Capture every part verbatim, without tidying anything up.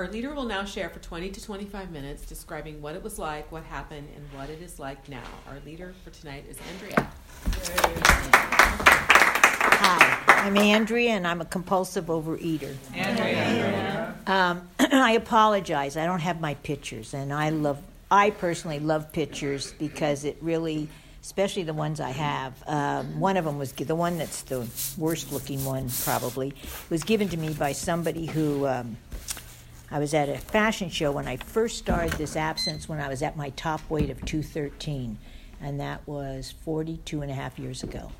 Our leader will now share for twenty to twenty-five minutes describing what it was like, what happened, and what it is like now. Our leader for tonight is Andrea. Hi, I'm Andrea, and I'm a compulsive overeater. Andrea. Um, I apologize. I don't have my pictures, and I love. I personally love pictures because it really, especially the ones I have. Um, one of them was the one that's the worst-looking one, probably, was given to me by somebody who. Um, I was at a fashion show when I first started this absence when I was at my top weight of two thirteen, and that was forty-two and a half years ago.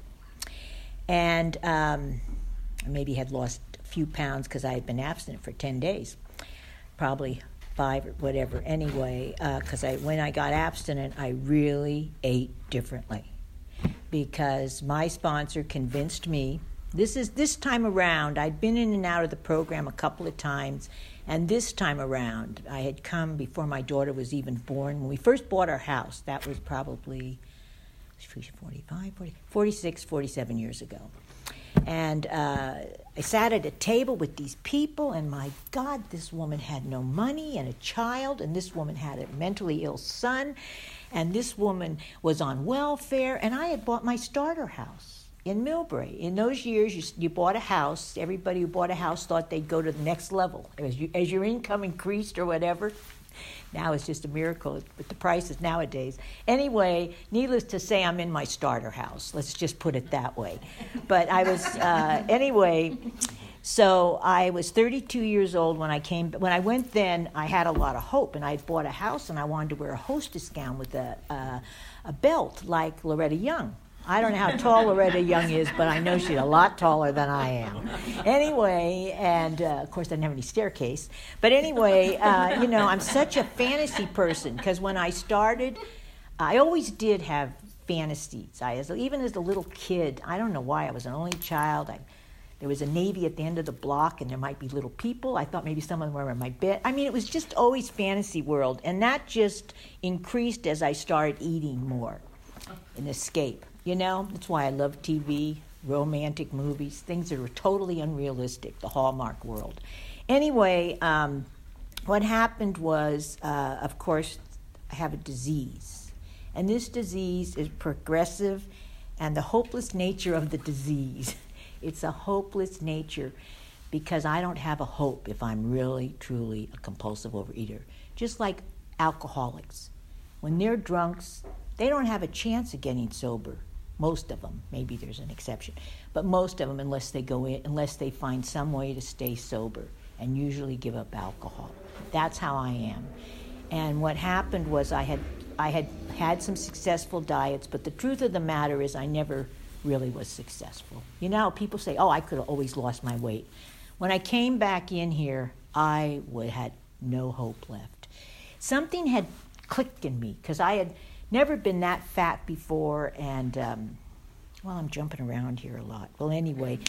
And um, I maybe had lost a few pounds because I had been abstinent for ten days, probably five or whatever anyway, because uh, I, when I got abstinent, I really ate differently because my sponsor convinced me. This is this time around, I'd been in and out of the program a couple of times, and this time around, I had come before my daughter was even born. When we first bought our house, that was probably forty-five, forty, forty-six, forty-seven years ago. And uh, I sat at a table with these people, and my God, this woman had no money and a child, and this woman had a mentally ill son, and this woman was on welfare, and I had bought my starter house. In Millbrae. In those years, you, you bought a house. Everybody who bought a house thought they'd go to the next level. As, you, as your income increased or whatever, now it's just a miracle with the prices nowadays. Anyway, needless to say, I'm in my starter house. Let's just put it that way. But I was, uh, anyway, so I was thirty-two years old when I came. When I went then, I had a lot of hope, and I had bought a house, and I wanted to wear a hostess gown with a, uh, a belt like Loretta Young. I don't know how tall Loretta Young is, but I know she's a lot taller than I am. Anyway, and uh, of course I didn't have any staircase. But anyway, uh, you know, I'm such a fantasy person because when I started, I always did have fantasies. I, as, even as a little kid, I don't know why, I was an only child. I, there was a Navy at the end of the block, and there might be little people. I thought maybe some of them were in my bed. I mean, it was just always fantasy world, and that just increased as I started eating more, an escape. You know, that's why I love T V, romantic movies, things that are totally unrealistic, the Hallmark world. Anyway, um, what happened was, uh, of course, I have a disease. And this disease is progressive, and the hopeless nature of the disease. It's a hopeless nature because I don't have a hope if I'm really, truly a compulsive overeater. Just like alcoholics. When they're drunks, they don't have a chance of getting sober. Most of them, maybe there's an exception, but most of them, unless they go in, unless they find some way to stay sober, and usually give up alcohol. That's how I am. And what happened was I had I had had some successful diets, but the truth of the matter is I never really was successful. You know, people say, "Oh, I could have always lost my weight." When I came back in here, I would had no hope left. Something had clicked in me because I had never been that fat before, and, um, well, I'm jumping around here a lot. Well, anyway,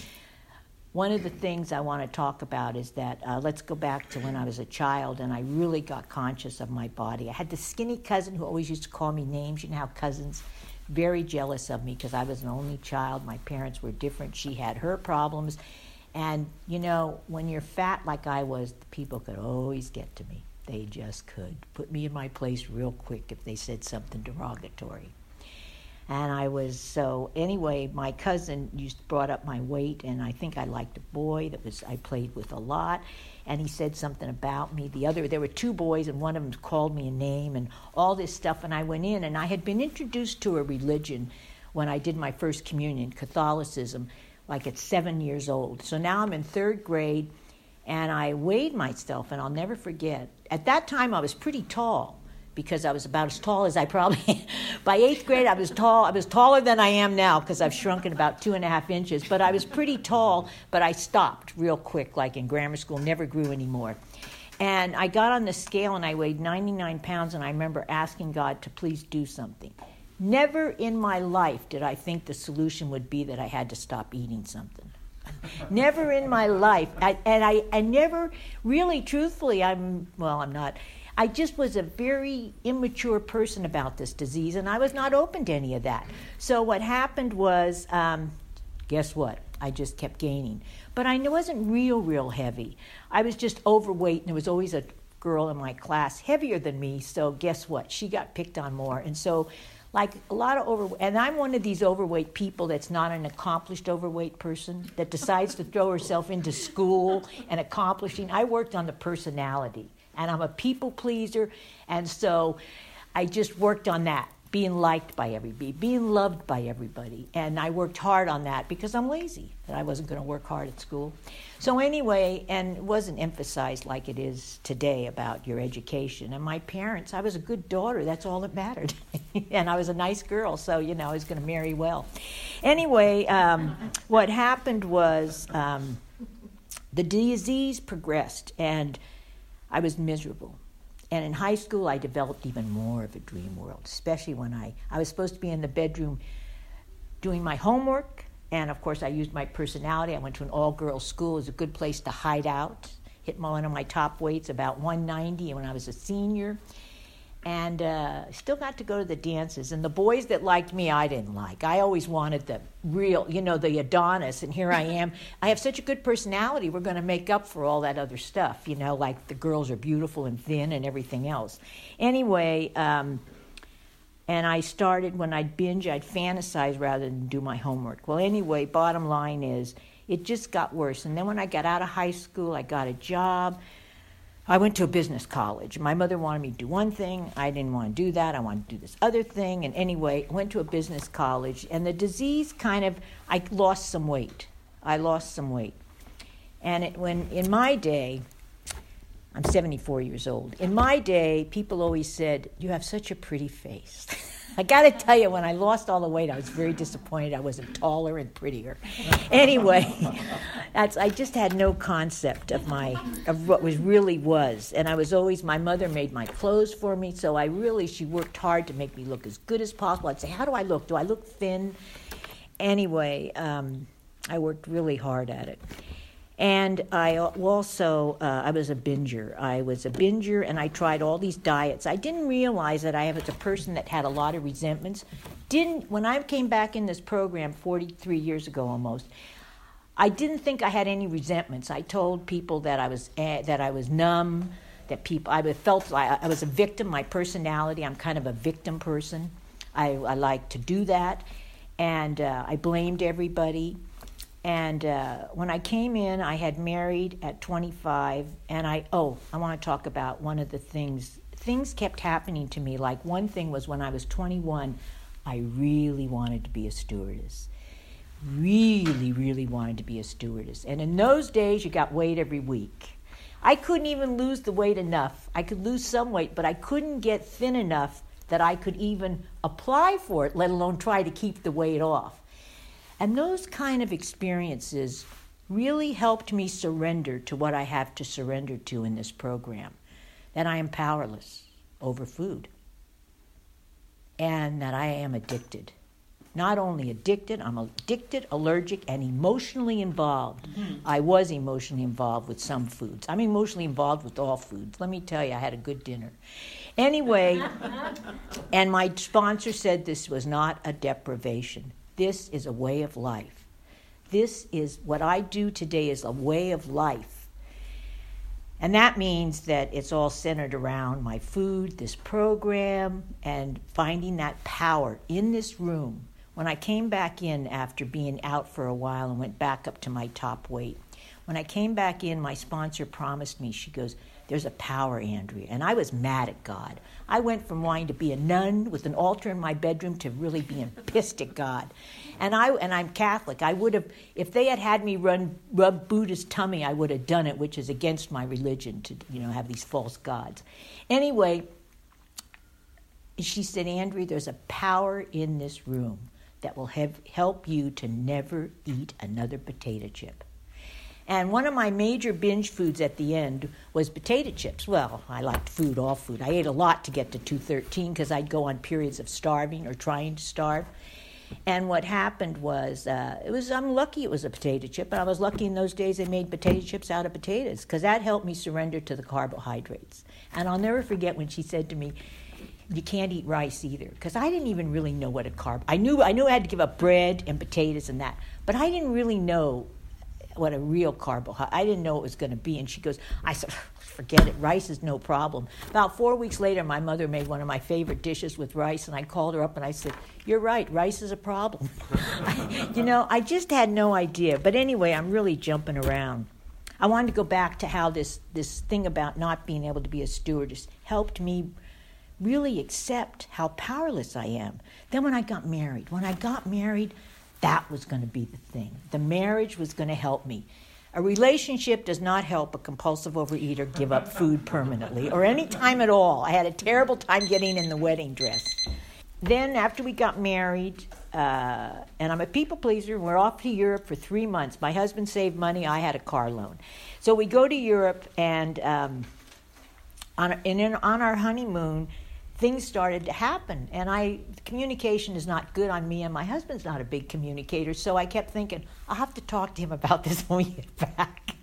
one of the things I want to talk about is that, uh, let's go back to when I was a child, and I really got conscious of my body. I had this skinny cousin who always used to call me names. You know how cousins, very jealous of me because I was an only child. My parents were different. She had her problems. And, you know, when you're fat like I was, the people could always get to me. They just could put me in my place real quick if they said something derogatory. And I was, so anyway, my cousin used to brought up my weight, and I think I liked a boy that was I played with a lot, and he said something about me. The other, there were two boys, and one of them called me a name and all this stuff, and I went in, and I had been introduced to a religion when I did my first communion, Catholicism, like at seven years old. So now I'm in third grade, and I weighed myself, and I'll never forget. At that time, I was pretty tall because I was about as tall as I probably by eighth grade, I was tall. I was taller than I am now because I've shrunken about two and a half inches. But I was pretty tall, but I stopped real quick, like in grammar school, never grew anymore. And I got on the scale, and I weighed ninety-nine pounds, and I remember asking God to please do something. Never in my life did I think the solution would be that I had to stop eating something. Never in my life, I, and I, I never really, truthfully, I'm, well, I'm not, I just was a very immature person about this disease, and I was not open to any of that. So what happened was, um, guess what? I just kept gaining. But I wasn't real, real heavy. I was just overweight, and there was always a girl in my class heavier than me, so guess what? She got picked on more. And so, like, a lot of over, and I'm one of these overweight people that's not an accomplished overweight person that decides to throw herself into school and accomplishing. I worked on the personality, and I'm a people pleaser, and so I just worked on that, being liked by everybody, being loved by everybody, and I worked hard on that because I'm lazy, and I wasn't going to work hard at school. So anyway, and it wasn't emphasized like it is today about your education. And my parents, I was a good daughter, that's all that mattered. And I was a nice girl, so, you know, I was going to marry well. Anyway, um, what happened was um, the disease progressed, and I was miserable. And in high school, I developed even more of a dream world, especially when I, I was supposed to be in the bedroom doing my homework. And, of course, I used my personality. I went to an all-girls school. It was a good place to hide out. Hit one of my top weights, about one ninety, when I was a senior. And uh, still got to go to the dances. And the boys that liked me, I didn't like. I always wanted the real, you know, the Adonis. And here I am. I have such a good personality. We're going to make up for all that other stuff, you know, like the girls are beautiful and thin and everything else. Anyway, um, and I started, when I'd binge, I'd fantasize rather than do my homework. Well, anyway, bottom line is it just got worse. And then when I got out of high school, I got a job. I went to a business college. My mother wanted me to do one thing. I didn't want to do that. I wanted to do this other thing. And anyway, I went to a business college. And the disease kind of, I lost some weight. I lost some weight. And it, when in my day, I'm seventy-four years old. In my day, people always said, you have such a pretty face. I got to tell you, when I lost all the weight, I was very disappointed I wasn't taller and prettier. Anyway, that's, I just had no concept of my of what was really was. And I was always, my mother made my clothes for me, so I really, she worked hard to make me look as good as possible. I'd say, how do I look? Do I look thin? Anyway, um, I worked really hard at it. And I also, uh, I was a binger. I was a binger, and I tried all these diets. I didn't realize that I was a person that had a lot of resentments. Didn't when I came back in this program forty-three years ago almost, I didn't think I had any resentments. I told people that I was uh, that I was numb, that people I felt like I was a victim. My personality, I'm kind of a victim person. I, I like to do that, and uh, I blamed everybody. And uh, when I came in, I had married at twenty-five, and I, oh, I want to talk about one of the things. Things kept happening to me. Like one thing was when I was twenty-one, I really wanted to be a stewardess. Really, really wanted to be a stewardess. And in those days, you got weighed every week. I couldn't even lose the weight enough. I could lose some weight, but I couldn't get thin enough that I could even apply for it, let alone try to keep the weight off. And those kind of experiences really helped me surrender to what I have to surrender to in this program, that I am powerless over food and that I am addicted. Not only addicted, I'm addicted, allergic, and emotionally involved. Mm-hmm. I was emotionally involved with some foods. I'm emotionally involved with all foods. Let me tell you, I had a good dinner. Anyway, and my sponsor said this was not a deprivation. This is a way of life. This is what I do today is a way of life. And that means that it's all centered around my food, this program, and finding that power in this room. When I came back in after being out for a while and went back up to my top weight, when I came back in, my sponsor promised me, she goes, there's a power, Andrea. And I was mad at God. I went from wanting to be a nun with an altar in my bedroom to really being pissed at God. And, I, and I'm Catholic. I would have, if they had had me run, rub Buddha's tummy, I would have done it, which is against my religion to, you know, have these false gods. Anyway, she said, Andrea, there's a power in this room that will have, help you to never eat another potato chip. And one of my major binge foods at the end was potato chips. Well, I liked food, all food. I ate a lot to get to two thirteen because I'd go on periods of starving or trying to starve. And what happened was, uh, it was I'm lucky it was a potato chip, but I was lucky in those days they made potato chips out of potatoes because that helped me surrender to the carbohydrates. And I'll never forget when she said to me, you can't eat rice either, because I didn't even really know what a carb. I knew I knew I had to give up bread and potatoes and that, but I didn't really know what a real carbohydrate. I didn't know it was going to be. And she goes, I said, forget it. Rice is no problem. About four weeks later, my mother made one of my favorite dishes with rice, and I called her up and I said, you're right, rice is a problem. I, you know, I just had no idea. But anyway, I'm really jumping around. I wanted to go back to how this, this thing about not being able to be a stewardess helped me really accept how powerless I am. Then when I got married, when I got married, that was going to be the thing. The marriage was going to help me. A relationship does not help a compulsive overeater give up food permanently or any time at all. I had a terrible time getting in the wedding dress. Then after we got married, uh, and I'm a people pleaser, we're off to Europe for three months. My husband saved money. I had a car loan. So we go to Europe, and um, on, and on our honeymoon, things started to happen, and I communication is not good on me, and my husband's not a big communicator, so I kept thinking, I'll have to talk to him about this when we get back.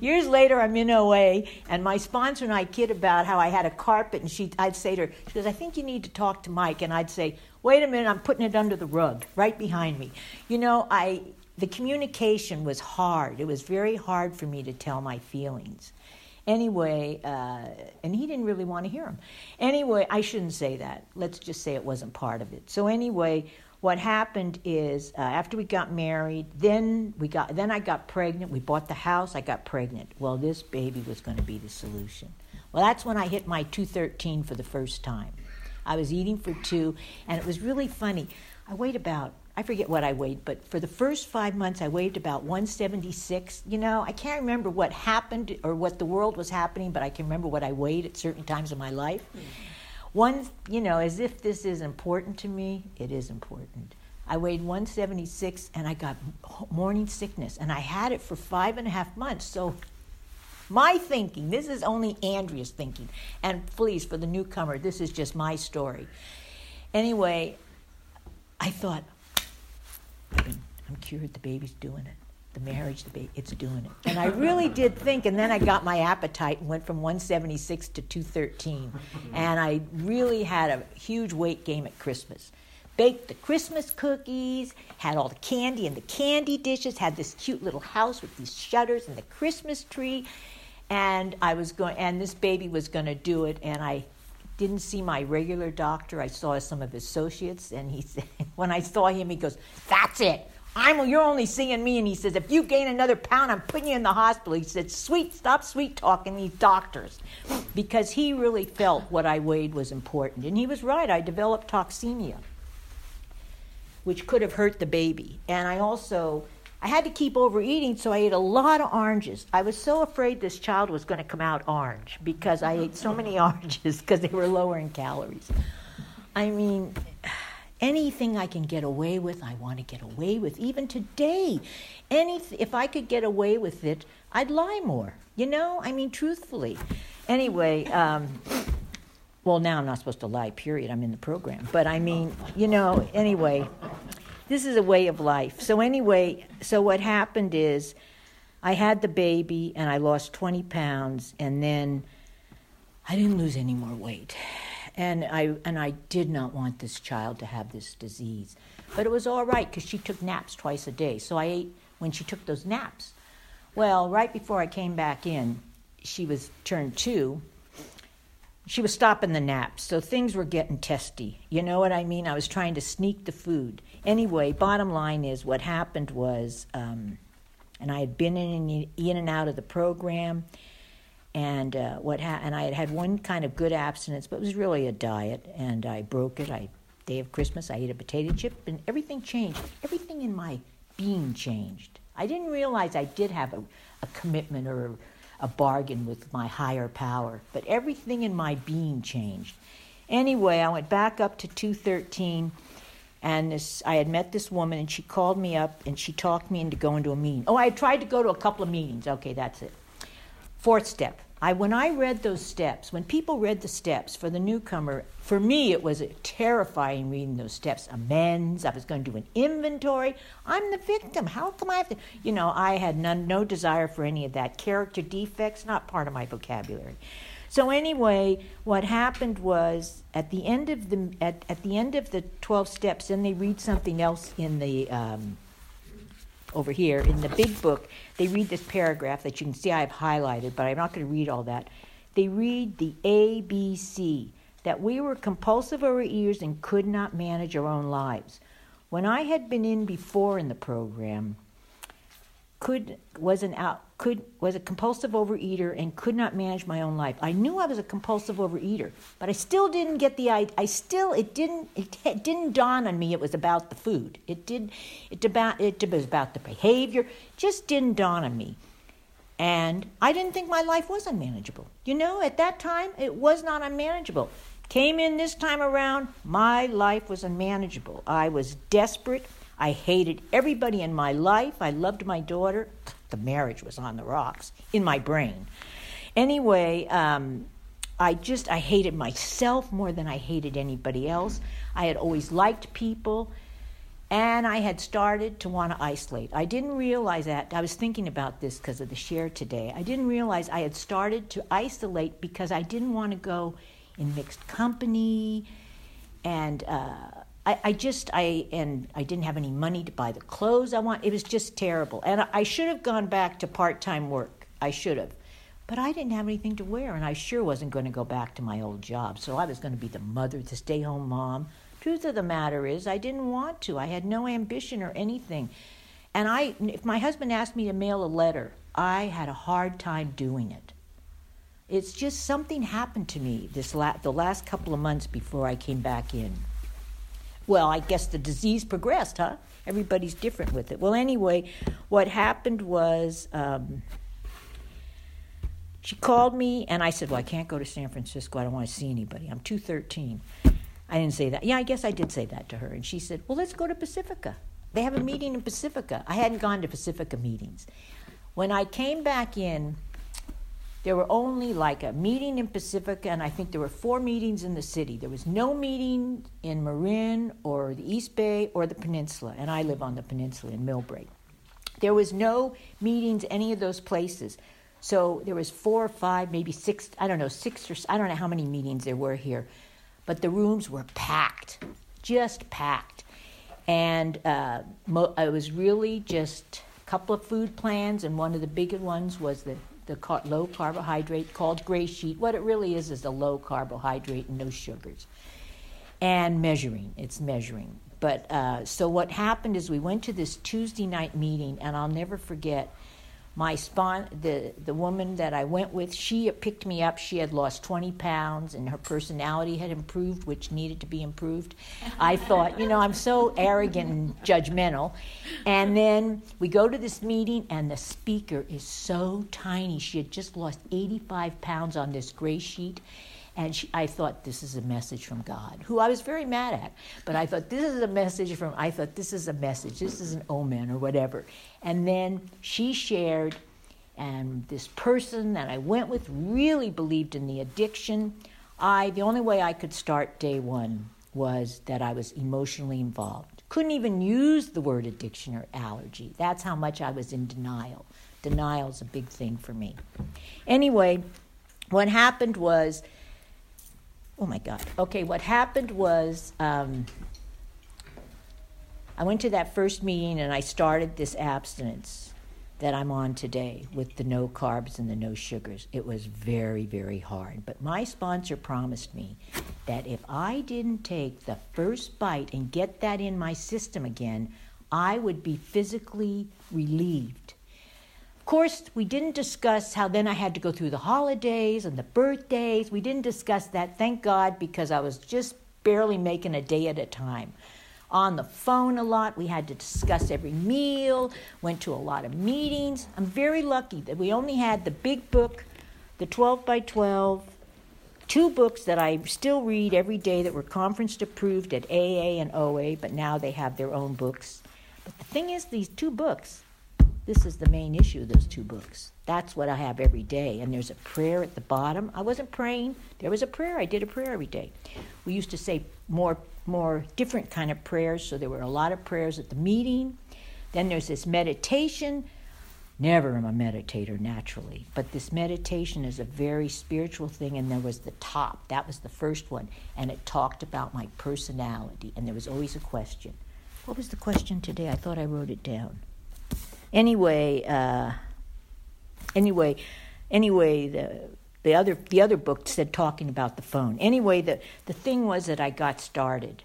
Years later, I'm in O A, and my sponsor and I kid about how I had a carpet, and she, I'd say to her, she goes, I think you need to talk to Mike, and I'd say, wait a minute, I'm putting it under the rug, right behind me. You know, I the communication was hard. It was very hard for me to tell my feelings. Anyway, uh, and he didn't really want to hear him. Anyway, I shouldn't say that. Let's just say it wasn't part of it. So anyway, what happened is uh, after we got married, then we got, then I got pregnant. We bought the house. I got pregnant. Well, this baby was going to be the solution. Well, that's when I hit my two thirteen for the first time. I was eating for two, and it was really funny. I weighed about, I forget what I weighed, but for the first five months, I weighed about one seventy-six. You know, I can't remember what happened or what the world was happening, but I can remember what I weighed at certain times in my life. One, you know, as if this is important to me, it is important. I weighed one seventy-six, and I got morning sickness, and I had it for five and a half months. So my thinking, this is only Andrea's thinking, and please, for the newcomer, this is just my story. Anyway, I thought, I'm cured, the baby's doing it. The marriage, the baby, it's doing it. And I really did think, and then I got my appetite and went from one seventy-six to two thirteen. And I really had a huge weight gain at Christmas. Baked the Christmas cookies, had all the candy and the candy dishes, had this cute little house with these shutters and the Christmas tree. And I was going, and this baby was going to do it, and I didn't see my regular doctor. I saw some of his associates, and he said, when I saw him, he goes, that's it. I'm, you're only seeing me. And he says, if you gain another pound, I'm putting you in the hospital. He said, sweet, stop sweet talking these doctors, because he really felt what I weighed was important. And he was right. I developed toxemia, which could have hurt the baby. And I also, I had to keep overeating, so I ate a lot of oranges. I was so afraid this child was going to come out orange, because I ate so many oranges because they were lower in calories. I mean, anything I can get away with, I want to get away with. Even today, any if I could get away with it, I'd lie more. You know, I mean, truthfully. Anyway, um, well, now I'm not supposed to lie, period. I'm in the program. But I mean, you know, anyway. This is a way of life. So anyway, so what happened is I had the baby, and I lost twenty pounds, and then I didn't lose any more weight. And I and I did not want this child to have this disease. But it was all right, because she took naps twice a day. So I ate when she took those naps. Well, right before I came back in, she was turned two. She was stopping the naps, so things were getting testy. You know what I mean? I was trying to sneak the food. Anyway, bottom line is what happened was, um, and I had been in, in and out of the program, and uh, what ha- and I had had one kind of good abstinence, but it was really a diet, and I broke it. I day of Christmas, I ate a potato chip, and everything changed. Everything in my being changed. I didn't realize I did have a, a commitment or a a bargain with my higher power, but everything in my being changed. Anyway, I went back up to two thirteen, and this I had met this woman, and she called me up, and she talked me into going to a meeting. Oh, I had tried to go to a couple of meetings. Okay, that's it. Fourth step. I when I read those steps, when people read the steps for the newcomer, for me it was terrifying reading those steps. Amends. I was going to do an inventory. I'm the victim. How come I have to? You know, I had none, no desire for any of that. Character defects, not part of my vocabulary. So anyway, what happened was at the end of the at, at the end of the twelve steps, then they read something else in the um, over here in the big book. They read this paragraph that you can see I've highlighted, but I'm not going to read all that. They read the A B C, that we were compulsive overeaters and could not manage our own lives. When I had been in before in the program, could was an out could was a compulsive overeater and could not manage my own life. I knew I was a compulsive overeater, but I still didn't get the I, I still it didn't it, it didn't dawn on me it was about the food. It did it about it was about the behavior. Just didn't dawn on me. And I didn't think my life was unmanageable. You know, at that time, it was not unmanageable. Came in this time around, my life was unmanageable. I was desperate. I hated everybody in my life. I loved my daughter. The marriage was on the rocks in my brain. Anyway, um, I just, I hated myself more than I hated anybody else. I had always liked people. And I had started to want to isolate. I didn't realize that. I was thinking about this because of the share today. I didn't realize I had started to isolate because I didn't want to go in mixed company. And uh, I, I just, I and I didn't have any money to buy the clothes I want. It was just terrible. And I, I should have gone back to part-time work. I should have. But I didn't have anything to wear, and I sure wasn't going to go back to my old job. So I was going to be the mother, the stay-home mom. Truth of the matter is, I didn't want to. I had no ambition or anything. And I, if my husband asked me to mail a letter, I had a hard time doing it. It's just something happened to me this la- the last couple of months before I came back in. Well, I guess the disease progressed, huh? Everybody's different with it. Well, anyway, what happened was um, she called me, and I said, well, I can't go to San Francisco. I don't want to see anybody. I'm two thirteen. I didn't say that. Yeah, I guess I did say that to her. And she said, well, let's go to Pacifica. They have a meeting in Pacifica. I hadn't gone to Pacifica meetings. When I came back in, there were only like a meeting in Pacifica, and I think there were four meetings in the city. There was no meeting in Marin or the East Bay or the Peninsula, and I live on the Peninsula in Millbrae. There was no meetings any of those places. So there was four or five, maybe six, I don't know, six or I don't know how many meetings there were here. But the rooms were packed, just packed. And uh, mo- it was really just a couple of food plans, and one of the bigger ones was the, the car- low carbohydrate called gray sheet. What it really is is a low carbohydrate and no sugars. And measuring, it's measuring. But uh, so what happened is we went to this Tuesday night meeting, and I'll never forget my spon- the, the woman that I went with, she picked me up. She had lost twenty pounds, and her personality had improved, which needed to be improved. I thought, you know, I'm so arrogant and judgmental. And then we go to this meeting, and the speaker is so tiny. She had just lost eighty-five pounds on this gray sheet. And she, I thought, this is a message from God, who I was very mad at. But I thought, this is a message from, I thought, this is a message. This is an omen or whatever. And then she shared, and this person that I went with really believed in the addiction. I, the only way I could start day one was that I was emotionally involved. Couldn't even use the word addiction or allergy. That's how much I was in denial. Denial's a big thing for me. Anyway, what happened was, Oh, my God. Okay, what happened was um, I went to that first meeting, and I started this abstinence that I'm on today with the no carbs and the no sugars. It was very, very hard. But my sponsor promised me that if I didn't take the first bite and get that in my system again, I would be physically relieved. Of course, we didn't discuss how then I had to go through the holidays and the birthdays. We didn't discuss that, thank God, because I was just barely making a day at a time. On the phone a lot, we had to discuss every meal, went to a lot of meetings. I'm very lucky that we only had the big book, the twelve by twelve, two books that I still read every day that were conference approved at A A and O A, but now they have their own books. But the thing is, these two books, this is the main issue of those two books. That's what I have every day. And there's a prayer at the bottom. I wasn't praying. There was a prayer. I did a prayer every day. We used to say more more different kind of prayers, so there were a lot of prayers at the meeting. Then there's this meditation. never am a meditator naturally, but this meditation is a very spiritual thing, and there was the top. That was the first one, and it talked about my personality, and there was always a question. What was the question today? I thought I wrote it down. Anyway, uh, anyway, anyway, the the other the other book said talking about the phone. Anyway, the, the thing was that I got started.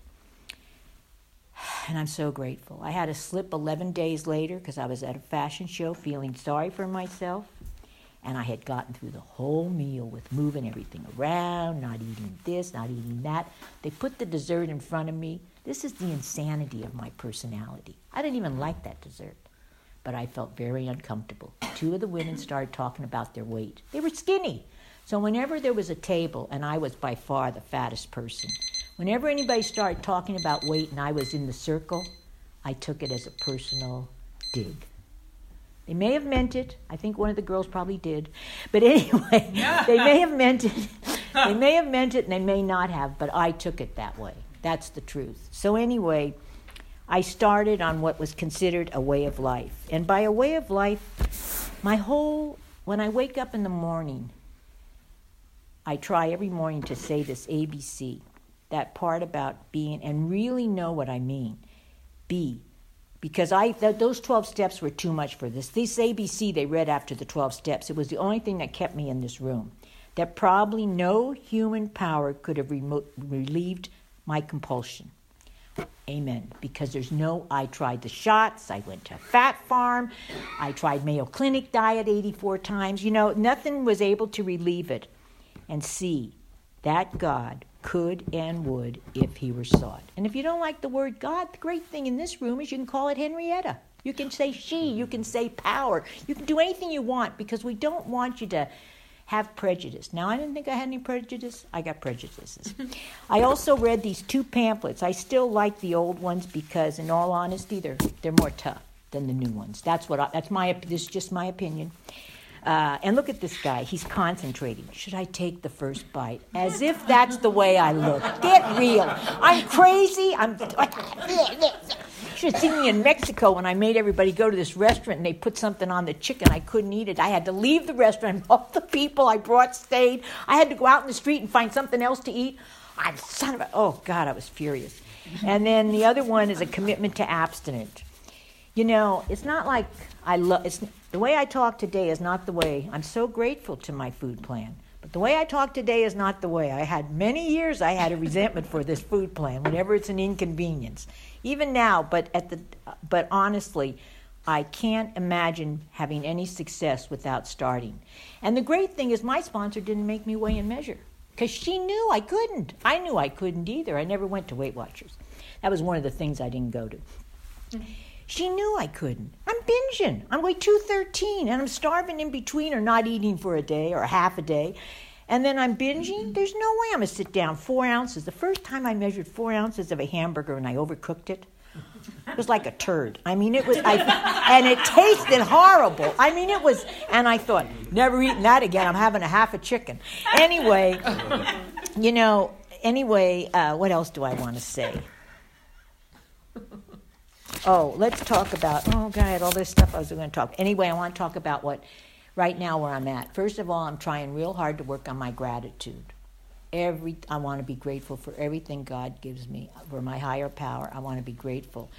And I'm so grateful. I had to slip eleven days later because I was at a fashion show feeling sorry for myself. And I had gotten through the whole meal with moving everything around, not eating this, not eating that. They put the dessert in front of me. This is the insanity of my personality. I didn't even like that dessert. But I felt very uncomfortable. Two of the women started talking about their weight. They were skinny. So whenever there was a table, and I was by far the fattest person, whenever anybody started talking about weight and I was in the circle, I took it as a personal dig. They may have meant it. I think one of the girls probably did. But anyway, they may have meant it. They may have meant it and they may not have, but I took it that way. That's the truth. So anyway, I started on what was considered a way of life. And by a way of life, my whole, when I wake up in the morning, I try every morning to say this A B C. That part about being, and really know what I mean, be. Because I th- those twelve steps were too much for this. This A B C they read after the twelve steps. It was the only thing that kept me in this room. That probably no human power could have remo- relieved my compulsion. Amen. Because there's no, I tried the shots, I went to a fat farm, I tried Mayo Clinic diet eighty-four times. You know, nothing was able to relieve it. And see, that God could and would if he were sought. And if you don't like the word God, the great thing in this room is you can call it Henrietta. You can say she, you can say power, you can do anything you want because we don't want you to have prejudice. Now, I didn't think I had any prejudice. I got prejudices. I also read these two pamphlets. I still like the old ones because, in all honesty, they're they're more tough than the new ones. That's what I, that's my this is just my opinion. Uh, and look at this guy. He's concentrating. Should I take the first bite? As if that's the way I look. Get real. I'm crazy. I'm. You should have seen me in Mexico when I made everybody go to this restaurant and they put something on the chicken. I couldn't eat it. I had to leave the restaurant. All the people I brought stayed. I had to go out in the street and find something else to eat. I'm son of a. Oh, God, I was furious. And then the other one is a commitment to abstinence. You know, it's not like I love. It's the way I talk today is not the way. I'm so grateful to my food plan, but the way I talk today is not the way. I had many years. I had a resentment for this food plan whenever it's an inconvenience, even now. But at the, but honestly, I can't imagine having any success without starting. And the great thing is, my sponsor didn't make me weigh and measure because she knew I couldn't. I knew I couldn't either. I never went to Weight Watchers. That was one of the things I didn't go to. She knew I couldn't. I'm binging. I'm weight two thirteen, and I'm starving in between or not eating for a day or half a day. And then I'm binging. There's no way I'm going to sit down. Four ounces. The first time I measured four ounces of a hamburger and I overcooked it, it was like a turd. I mean, it was, I, and it tasted horrible. I mean, it was, and I thought, never eating that again. I'm having a half a chicken. Anyway, you know, anyway, uh, what else do I want to say? Oh, let's talk about, oh, God, all this stuff I was going to talk. Anyway, I want to talk about what, right now where I'm at. First of all, I'm trying real hard to work on my gratitude. Every, I want to be grateful for everything God gives me, for my higher power. I want to be grateful.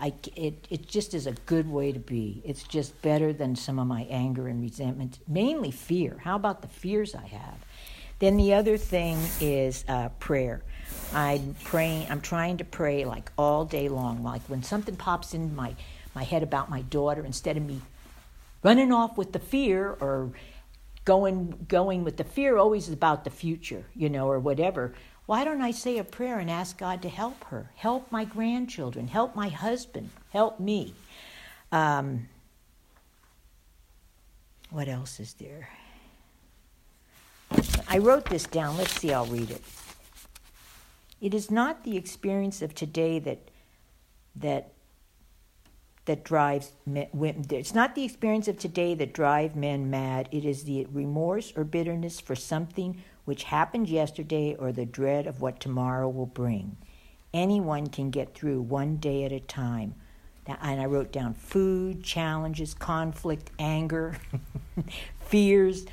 I, it, it just is a good way to be. It's just better than some of my anger and resentment, mainly fear. How about the fears I have? Then the other thing is uh, prayer. I'm praying. I'm trying to pray like all day long. Like when something pops in my, my head about my daughter, instead of me running off with the fear or going going with the fear, always about the future, you know, or whatever. Why don't I say a prayer and ask God to help her, help my grandchildren, help my husband, help me? Um, what else is there? I wrote this down. Let's see, I'll read it. It is not the experience of today that that that drives men, women. It's not the experience of today that drive men mad. It is the remorse or bitterness for something which happened yesterday or the dread of what tomorrow will bring. Anyone can get through one day at a time. And I wrote down food, challenges, conflict, anger, fears.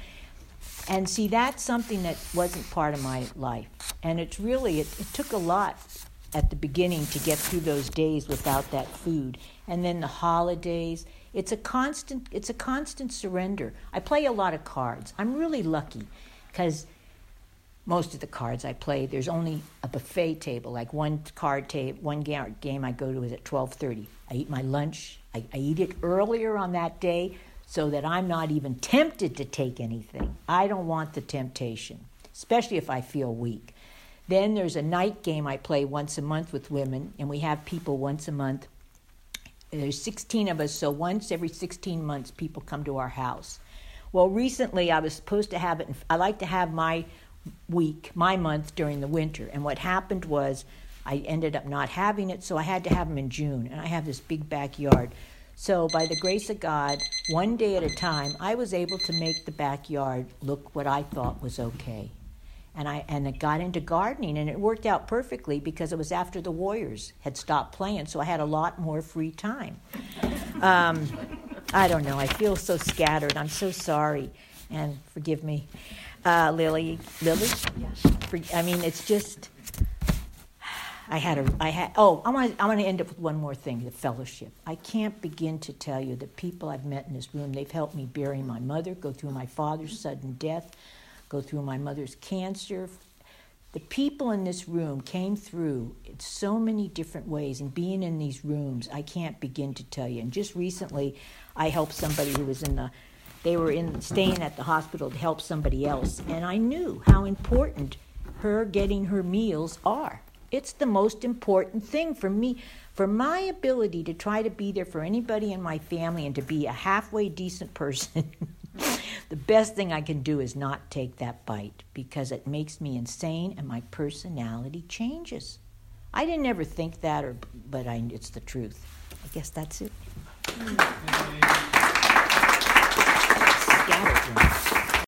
And see, that's something that wasn't part of my life. And it's really, it, it took a lot at the beginning to get through those days without that food. And then the holidays, it's a constant, it's a constant surrender. I play a lot of cards. I'm really lucky because most of the cards I play, there's only a buffet table, like one card table, one game I go to is at twelve thirty. I eat my lunch. I, I eat it earlier on that day so that I'm not even tempted to take anything. I don't want the temptation, especially if I feel weak. Then there's a night game I play once a month with women, and we have people once a month. There's sixteen of us, so once every sixteen months people come to our house. Well, recently I was supposed to have it, in, I like to have my week, my month during the winter. And what happened was I ended up not having it, so I had to have them in June. And I have this big backyard. So by the grace of God, one day at a time, I was able to make the backyard look what I thought was okay. And I and I got into gardening, and it worked out perfectly because it was after the Warriors had stopped playing, so I had a lot more free time. Um, I don't know. I feel so scattered. I'm so sorry. And forgive me. Uh, Lily, Lily, yes. I mean, it's just, I had a, I had, oh, I want to, I want to end up with one more thing, the fellowship. I can't begin to tell you the people I've met in this room, they've helped me bury my mother, go through my father's sudden death, go through my mother's cancer. The people in this room came through in so many different ways, and being in these rooms, I can't begin to tell you. And just recently, I helped somebody who was in the, They were in staying at the hospital to help somebody else. And I knew how important her getting her meals are. It's the most important thing for me, for my ability to try to be there for anybody in my family and to be a halfway decent person. The best thing I can do is not take that bite because it makes me insane and my personality changes. I didn't ever think that, or but I, it's the truth. I guess that's it.